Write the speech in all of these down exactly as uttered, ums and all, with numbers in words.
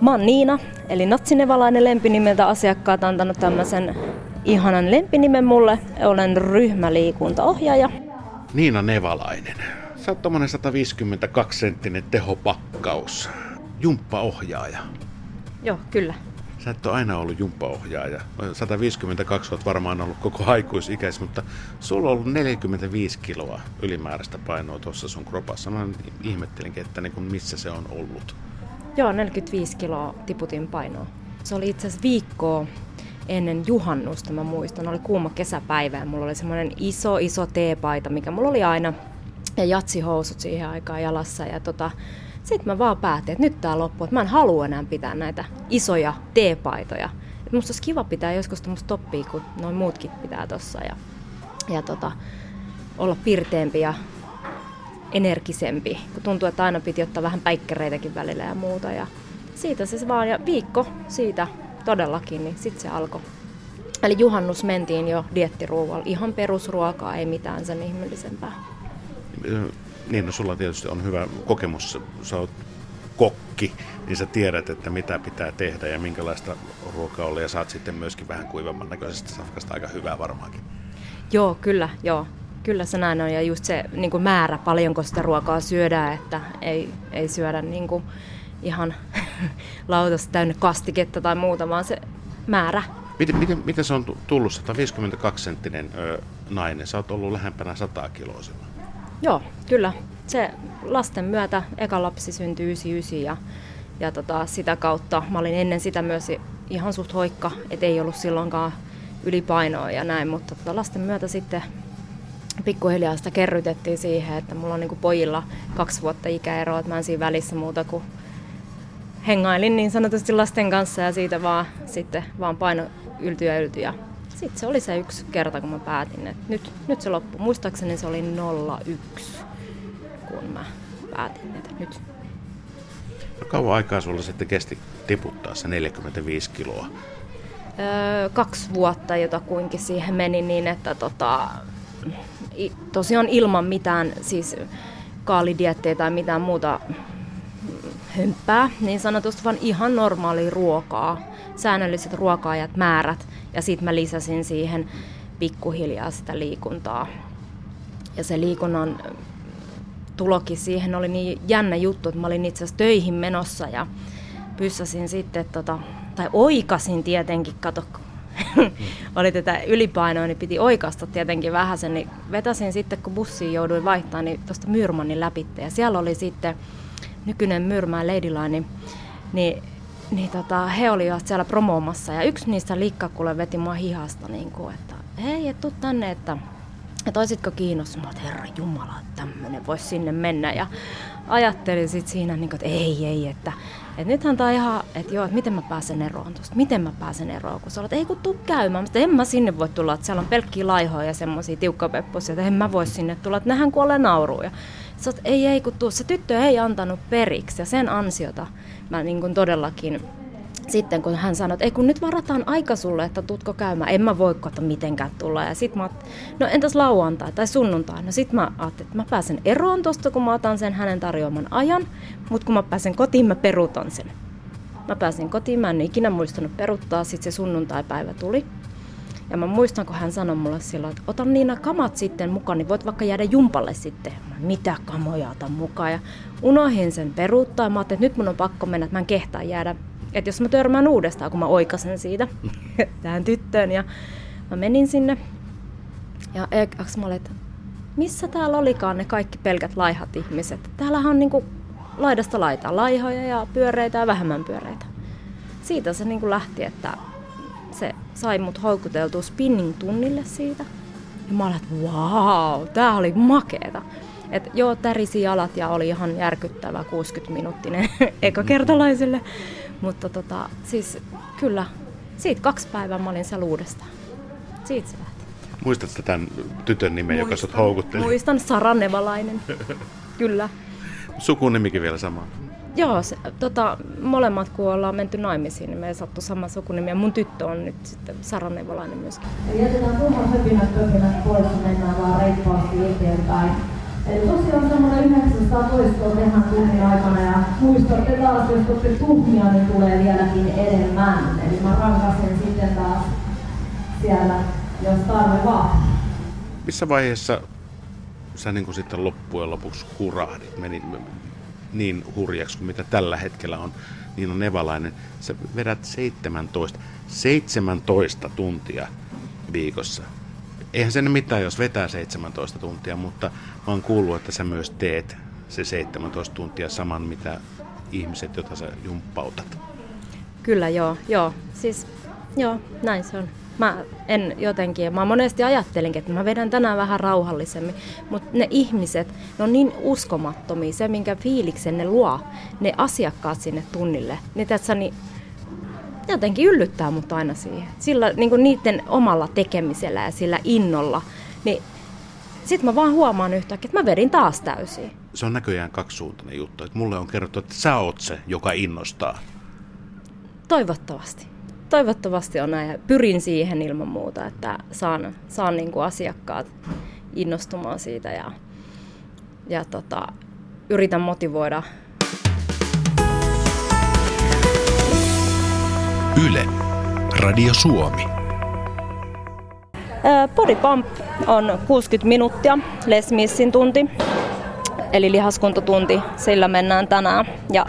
Mä oon Niina, eli Natsi Nevalainen lempinimeltä. Asiakkaat on antanut tämmöisen ihanan lempinimen mulle. Olen ryhmäliikuntaohjaaja. Niina Nevalainen, sä oot tommonen sata viisikymmentäkaksi senttinen tehopakkaus, jumppaohjaaja. Joo, kyllä. Sä et ole aina ollut jumppaohjaaja. sata viisikymmentäkaksi olet varmaan ollut koko aikuisikäis, mutta sulla on ollut neljäkymmentäviisi kiloa ylimääräistä painoa tuossa sun kropassa. Mä ihmettelinkin, että niin kun missä se on ollut. Joo, neljäkymmentäviisi kiloa tiputin painoa. Se oli itse asiassa viikkoa ennen juhannusta, mä muistan. Oli kuuma kesäpäivä ja mulla oli semmoinen iso, iso teepaita, mikä mulla oli aina. Ja jatsihousut siihen aikaan jalassa. Ja tota, sitten mä vaan päätin, että nyt tää loppuu. Että mä en halua enää pitää näitä isoja teepaitoja. Et musta olisi kiva pitää joskus tommoista toppia, kun noin muutkin pitää tossa. Ja, ja tota, olla pirteempi ja energisempi. Kun tuntuu, että aina piti ottaa vähän päikkäreitäkin välillä ja muuta. Ja siitä se vaan, ja viikko siitä todellakin, niin sitten se alkoi. Eli juhannus mentiin jo diettiruualla. Ihan perusruokaa, ei mitään sen ihmeellisempää. Niin, no sulla tietysti on hyvä kokemus. Sä oot kokki, niin sä tiedät, että mitä pitää tehdä ja minkälaista ruokaa olla. Ja saat sitten myöskin vähän kuivemman näköisestä safkasta aika hyvää varmaankin. Joo, kyllä, joo. Kyllä se näin on. Ja just se niin kuin määrä, paljonko sitä ruokaa syödään, että ei, ei syödä niin kuin ihan lautasta täynnä kastiketta tai muuta, vaan se määrä. Miten, miten, miten se on tullut? sata viisikymmentäkaksi senttinen ö, nainen. Sä oot ollut lähempänä sata kiloa sillä. Joo, kyllä. Se lasten myötä eka lapsi syntyi yhdeksänkymmentäyhdeksän ja, ja tota, sitä kautta mä olin ennen sitä myös ihan suht hoikka, et ei ollut silloinkaan ylipainoa ja näin, mutta tota, lasten myötä sitten pikkuhiljaa sitä kerrytettiin siihen, että mulla on niinku pojilla kaksi vuotta ikäeroa, että mä en siinä välissä muuta kuin hengailin niin sanotusti lasten kanssa ja siitä vaan sitten vaan paino yltyi ja yltyi. Sitten se oli se yksi kerta, kun mä päätin, että nyt, nyt se loppui. Muistaakseni se oli nolla yksi, kun mä päätin, että nyt. No kauan aikaa sulla sitten kesti tiputtaa se neljäkymmentäviisi kiloa? Öö, kaksi vuotta jotakuinkin siihen meni niin, että tota, tosiaan ilman mitään siis kaalidiettejä tai mitään muuta hömppää, niin sanotusti vaan ihan normaalia ruokaa, säännölliset ruoka-ajat, määrät. Ja sitten mä lisäsin siihen pikkuhiljaa sitä liikuntaa. Ja se liikunnan tulokin siihen oli niin jännä juttu, että mä olin itse asiassa töihin menossa ja pyssäsin sitten, tota, tai oikasin tietenkin, kato, mm. oli tätä ylipainoa, niin piti oikaista tietenkin vähän sen, niin vetäsin sitten, kun bussiin jouduin vaihtamaan, niin tuosta Myyrmannin läpitte. Ja siellä oli sitten nykyinen Myyrmäen Ladyline, niin, niin Niin tota, he olivat siellä promoomassa ja yksi niistä liikkakulle veti mua hihasta, niin kuin, että hei, et tuu tänne, että, että olisitko kiinnostunut, että herra jumala, tämmöinen voisi sinne mennä. Ja ajattelin sitten siinä, niin kuin, että ei, ei, että, että nythän tämä ihan, että joo, että miten mä pääsen eroon tuosta, miten mä pääsen eroon, kun sä olet, ei kun tuu käymään, mutta en mä sinne voi tulla, että siellä on pelkkiä laihoja ja semmoisia tiukkapepposia, että en mä voi sinne tulla, että nähän kuolee nauruun. Ja sä olet, ei, ei kun tuu, se tyttö ei antanut periksi ja sen ansiota. Mä niin kuin todellakin, sitten kun hän sanoi, että ei kun nyt varataan aika sulle, että tutko käymään, en mä voi kata mitenkään tulla. Ja sit mä ajattelin, no entäs lauantai tai sunnuntai, no sit mä ajattelin, että mä pääsen eroon tosta, kun mä otan sen hänen tarjoaman ajan, mut kun mä pääsen kotiin, mä peruutan sen. Mä pääsin kotiin, mä en ikinä muistanut peruuttaa, sit se sunnuntaipäivä tuli. Ja mä muistan, kun hän sanoi mulle silloin, että ota Niina kamat sitten mukaan, niin voit vaikka jäädä jumpalle sitten. Mä, mitä kamoja otan mukaan? Ja unohin sen peruuttaa. Mä ajattelin, että nyt mun on pakko mennä, että mä en kehtaa jäädä. Että jos mä törmään uudestaan, kun mä oikasen siitä tähän tyttöön. Ja mä menin sinne. Ja eks mä olin, että missä täällä olikaan ne kaikki pelkät laihat ihmiset? Täällähän on niinku laidasta laitaa laihoja ja pyöreitä ja vähemmän pyöreitä. Siitä se niinku lähti, että se sai mut houkuteltua spinning-tunnille siitä. Ja mä olin, että vau, wow, tää oli makeeta. Että joo, tärisi jalat ja oli ihan järkyttävä kuusikymmentä minuuttinen ekakertalaisille. Mutta tota, siis kyllä, siitä kaksi päivää mä olin siellä uudestaan. Siitä se lähti. Muistatko tämän tytön nimen, muistan, joka sut houkutteli? Muistan, Sara Nevalainen. Kyllä. Sukunimikin vielä sama. Joo, se, tota, molemmat kun ollaan menty naimisiin, niin me sattuu sama sukunimi ja mun tyttö on nyt sitten Sara Nevalainen myöskin. Eli jätetään kumman höpinät höpinät pois ja mennään vaan reippaasti eteenpäin. Eli tosiaan semmoinen yhdeksänsataa toistoa tehdään tunnin aikana ja muistatte taas, jos olette tuhmia, niin tulee vieläkin enemmän. Eli mä rankasin sitten taas siellä, jos tarve vaan. Missä vaiheessa sä niin kun sitten loppujen lopuksi hurahdit, meni niin hurjaksi kuin mitä tällä hetkellä on, Niina Nevalainen, sä vedät seitsemäntoista, seitsemäntoista tuntia viikossa. Eihän sen mitään, jos vetää seitsemäntoista tuntia, mutta mä oon kuullut, että sä myös teet se seitsemäntoista tuntia saman, mitä ihmiset, joita sä jumppautat. Kyllä, joo. joo. Siis, joo, näin se on. Mä en jotenkin, mä monesti ajattelinkin, että mä vedän tänään vähän rauhallisemmin, mutta ne ihmiset, ne on niin uskomattomia, se minkä fiiliksen ne luo, ne asiakkaat sinne tunnille, ne tässä niin jotenkin yllyttää mut aina siihen, sillä niin kuin niiden omalla tekemisellä ja sillä innolla, niin sit mä vaan huomaan yhtäkkiä, että mä vedin taas täysin. Se on näköjään kaksisuuntainen juttu, että mulle on kerrottu, että sä oot se, joka innostaa. Toivottavasti. Toivottavasti on näin. Pyrin siihen ilman muuta, että saan, saan niin kuin asiakkaat innostumaan siitä ja, ja tota, yritän motivoida. Yle, Radio Suomi. BodyPump on kuusikymmentä minuuttia, Les Millsin tunti, eli lihaskuntotunti, sillä mennään tänään. Ja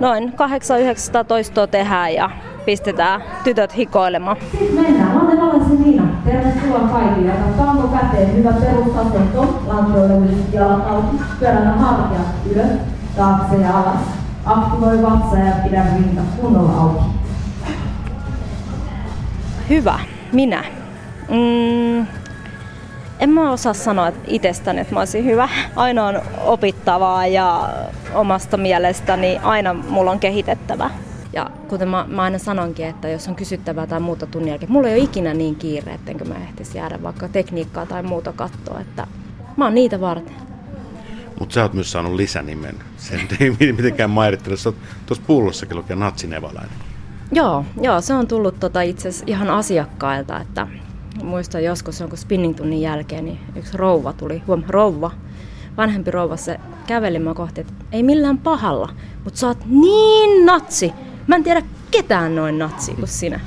noin kahdeksan yhdeksänsataa toistoa tehdään ja pistetään tytöt hikoilemaan. Sitten mennään. Olen Valassa Niina. Tervetuloa kaikille. Tanko käteen, hyvä perusasento, lantioiluiset jalat auki, pyöränä hartiat ylös, taakse ja alas. Aktivoi vatsa ja pidä rinta kunnolla auki. Hyvä. Minä. Mm, en mä osaa sanoa itsestäni, että mä olisin hyvä. Aina on opittavaa ja omasta mielestäni aina mulla on kehitettävä. Ja kuten mä, mä aina sanonkin, että jos on kysyttävää tai muuta tunnin jälkeen, mulla ei ole ikinä niin kiire, ettenkö mä ehtisi jäädä vaikka tekniikkaa tai muuta katsoa, että mä oon niitä varten. Mutta sä oot myös saanut lisänimen. Sen ei mitenkään määrittele. Sä oot tuossa pullossakin lukee Natsi Nevalainen. Joo, joo, se on tullut tota itse asiassa ihan asiakkailta, että muistan joskus jonkun spinningtunnin jälkeen, niin yksi rouva tuli, huom, rouva, vanhempi rouva, se käveli mä kohti, että ei millään pahalla, mutta sä oot niin natsi. Mä en tiedä ketään noin natsi kuin sinä.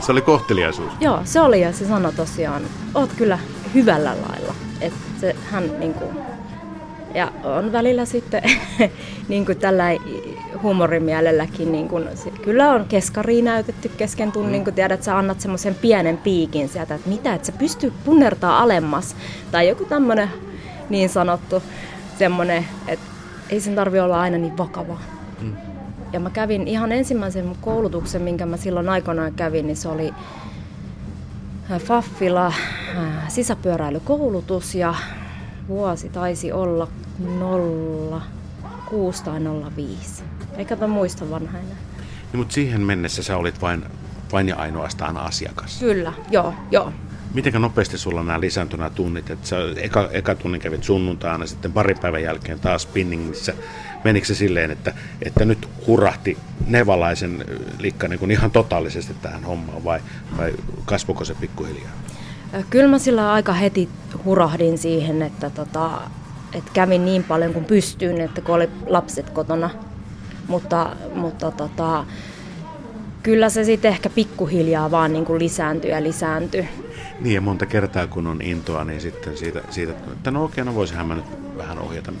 Se oli kohteliaisuus. Joo, se oli ja se sanoi tosiaan, oot kyllä hyvällä lailla. Että se hän niinku, ja on välillä sitten niinku tällä huumorimielelläkin niinku, se, kyllä on keskaria näytetty kesken tunnin, mm. kun tiedät, että sä annat semmoisen pienen piikin sieltä, että mitä, että sä pystyt punnertaa alemmas. Tai joku tämmönen niin sanottu semmonen, että ei sen tarvi olla aina niin vakavaa. Mm. Ja mä kävin ihan ensimmäisen koulutuksen, minkä mä silloin aikanaan kävin, niin se oli Faffilla sisäpyöräilykoulutus ja vuosi taisi olla nolla kuusi tai nolla viisi. Eikä mä muista vanha enää. Niin, mutta siihen mennessä sä olit vain, vain ja ainoastaan asiakas. Kyllä, joo, joo. Mitenkä nopeasti sulla nämä lisääntynä tunnit? Että sä eka, eka tunnin kävit sunnuntaina, sitten parin päivän jälkeen taas spinningissä. Menikö se silleen, että, että nyt hurahti Nevalaisen likka niin kuin ihan totaalisesti tähän hommaan vai, vai kasvoiko se pikkuhiljaa? Kyllä mä sillä aika heti hurahdin siihen, että, tota, että kävin niin paljon kuin pystyin, että kun oli lapset kotona. Mutta, mutta tota, kyllä se sitten ehkä pikkuhiljaa vaan niin kuin lisääntyi ja lisääntyi. Niin ja monta kertaa kun on intoa, niin sitten siitä, siitä että no okei, no voisinhan mä nyt vähän ohjata.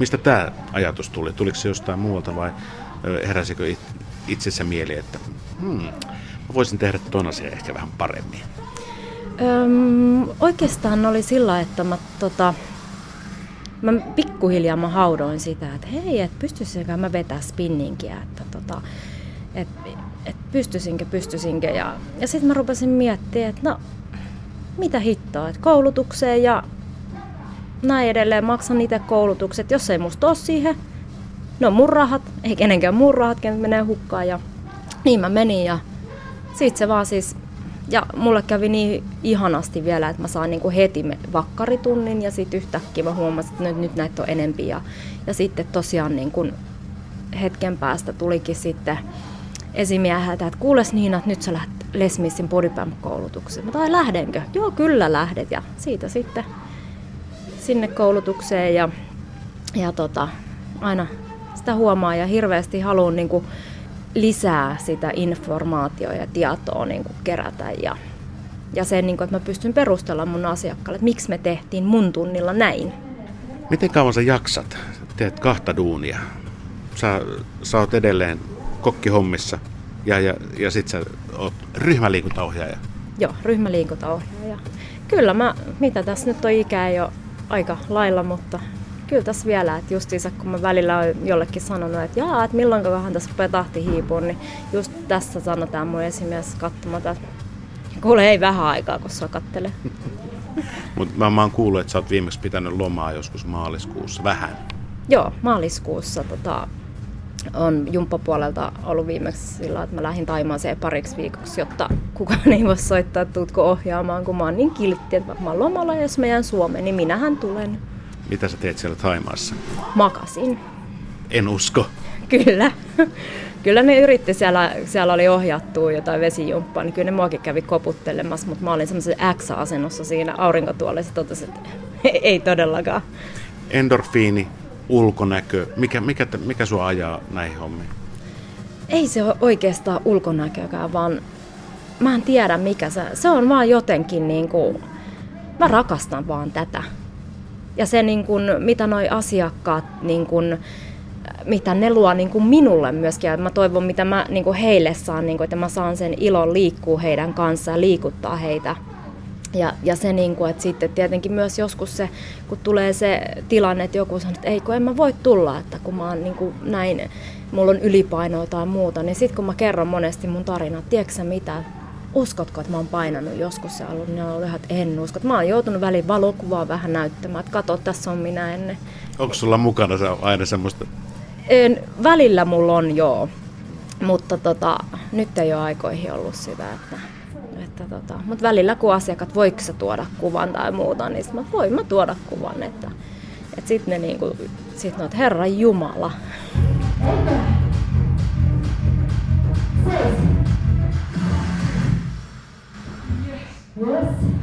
Mistä tämä ajatus tuli? Tuliko se jostain muualta vai heräsikö itsessä mieli, että hmm, mä voisin tehdä ton asian ehkä vähän paremmin? Öm, oikeastaan oli sillä, että mä, tota, mä pikkuhiljaa mä haudoin sitä, että hei, et pystyisinkö mä vetää spinningiä, että tota, et, et pystyisinkö, pystyisinkö. Ja, ja sitten mä rupesin miettimään, että no, mitä hittoa, että koulutukseen ja näin edelleen, maksan itse koulutukset, jos ei musta ole siihen, ne on mun rahat, ei kenenkään mun rahat, kenet menee hukkaan ja niin mä menin ja sit se vaan siis, ja mulle kävi niin ihanasti vielä, että mä sain niinku heti vakkaritunnin ja sit yhtäkkiä mä huomasin, että nyt, nyt näitä on enempi ja, ja sitten tosiaan niinku hetken päästä tulikin sitten esimieheltä, että kuules Niina, että nyt sä lähdet Les Millsin BodyPump-koulutukseen. Mä tai lähdenkö? Joo, kyllä lähdet ja siitä sitten sinne koulutukseen ja, ja tota, aina sitä huomaa ja hirveästi haluan niin kuin lisää sitä informaatiota ja tietoa niin kuin kerätä ja, ja sen, niin kuin, että mä pystyn perustella mun asiakkaalle, että miksi me tehtiin mun tunnilla näin. Miten kauan sä jaksat? Teet kahta duunia. Sä, sä oot edelleen kokkihommissa ja, ja, ja sit sä oot ryhmäliikuntaohjaaja. Joo, ryhmäliikuntaohjaaja. Kyllä mä, mitä tässä nyt on ikää jo aika lailla, mutta kyllä tässä vielä, että justiinsa kun mä välillä olen jollekin sanonut, että jaa, että milloinkohan tässä rupeaa tahti hiipuun, niin just tässä sanotaan mun esimies katsomatta, että kuule ei vähän aikaa, kun sua kattelee. Mutta mä oon kuullut, että sä oot viimeksi pitänyt lomaa joskus maaliskuussa, vähän. Joo, maaliskuussa tota, on jumppapuolelta ollut viimeksi sillä, että mä lähdin Taimaaseen pariksi viikoksi, jotta kukaan ei voi soittaa, että tuutko ohjaamaan, kun mä oon niin kiltti, että mä oon lomalla ja jos mä jään Suomeen, niin minähän tulen. Mitä sä teet siellä Thaimaassa? Makasin. En usko. Kyllä. Kyllä ne yritti, siellä, siellä oli ohjattua jotain vesijumppaa, niin kyllä ne muakin kävi koputtelemassa, mutta mä olin semmoisessa X-asennossa siinä aurinkotuolessa ja totesin, että ei todellakaan. Endorfiini, ulkonäkö, mikä, mikä, mikä sua ajaa näihin hommiin? Ei se ole oikeastaan ulkonäkökään, vaan mä en tiedä mikä se, se on vaan jotenkin niin kuin, mä rakastan vaan tätä. Ja se, niin kun, mitä noi asiakkaat, niin kun, mitä ne luo niin kun minulle myöskin, ja mä toivon, mitä mä niin kun heille saan, niin kun, että mä saan sen ilon liikkua heidän kanssaan ja liikuttaa heitä. Ja, ja se, niin kun, että sitten tietenkin myös joskus se, kun tulee se tilanne, että joku sanoo, että ei kun en mä voi tulla, että kun mä oon niin kun näin, mulla on ylipainoa tai muuta, niin sitten kun mä kerron monesti mun tarinaa, että tiedätkö sä mitä? Uskotko, että mä oon painanut joskus se alun, niin oli ihan, että en usko. Mä oon joutunut väliin valokuvaa vähän näyttämään, että kato, tässä on minä ennen. Onko sulla mukana se on aina semmoista? En, välillä mulla on, joo. Mutta tota, nyt ei ole aikoihin ollut sitä. Että, että tota. Mutta välillä kun asiakkaat, voiko sä tuoda kuvan tai muuta, niin mä voin mä tuoda kuvan. Että, et sit ne niinku, sit noit, Herran Jumala. Yes.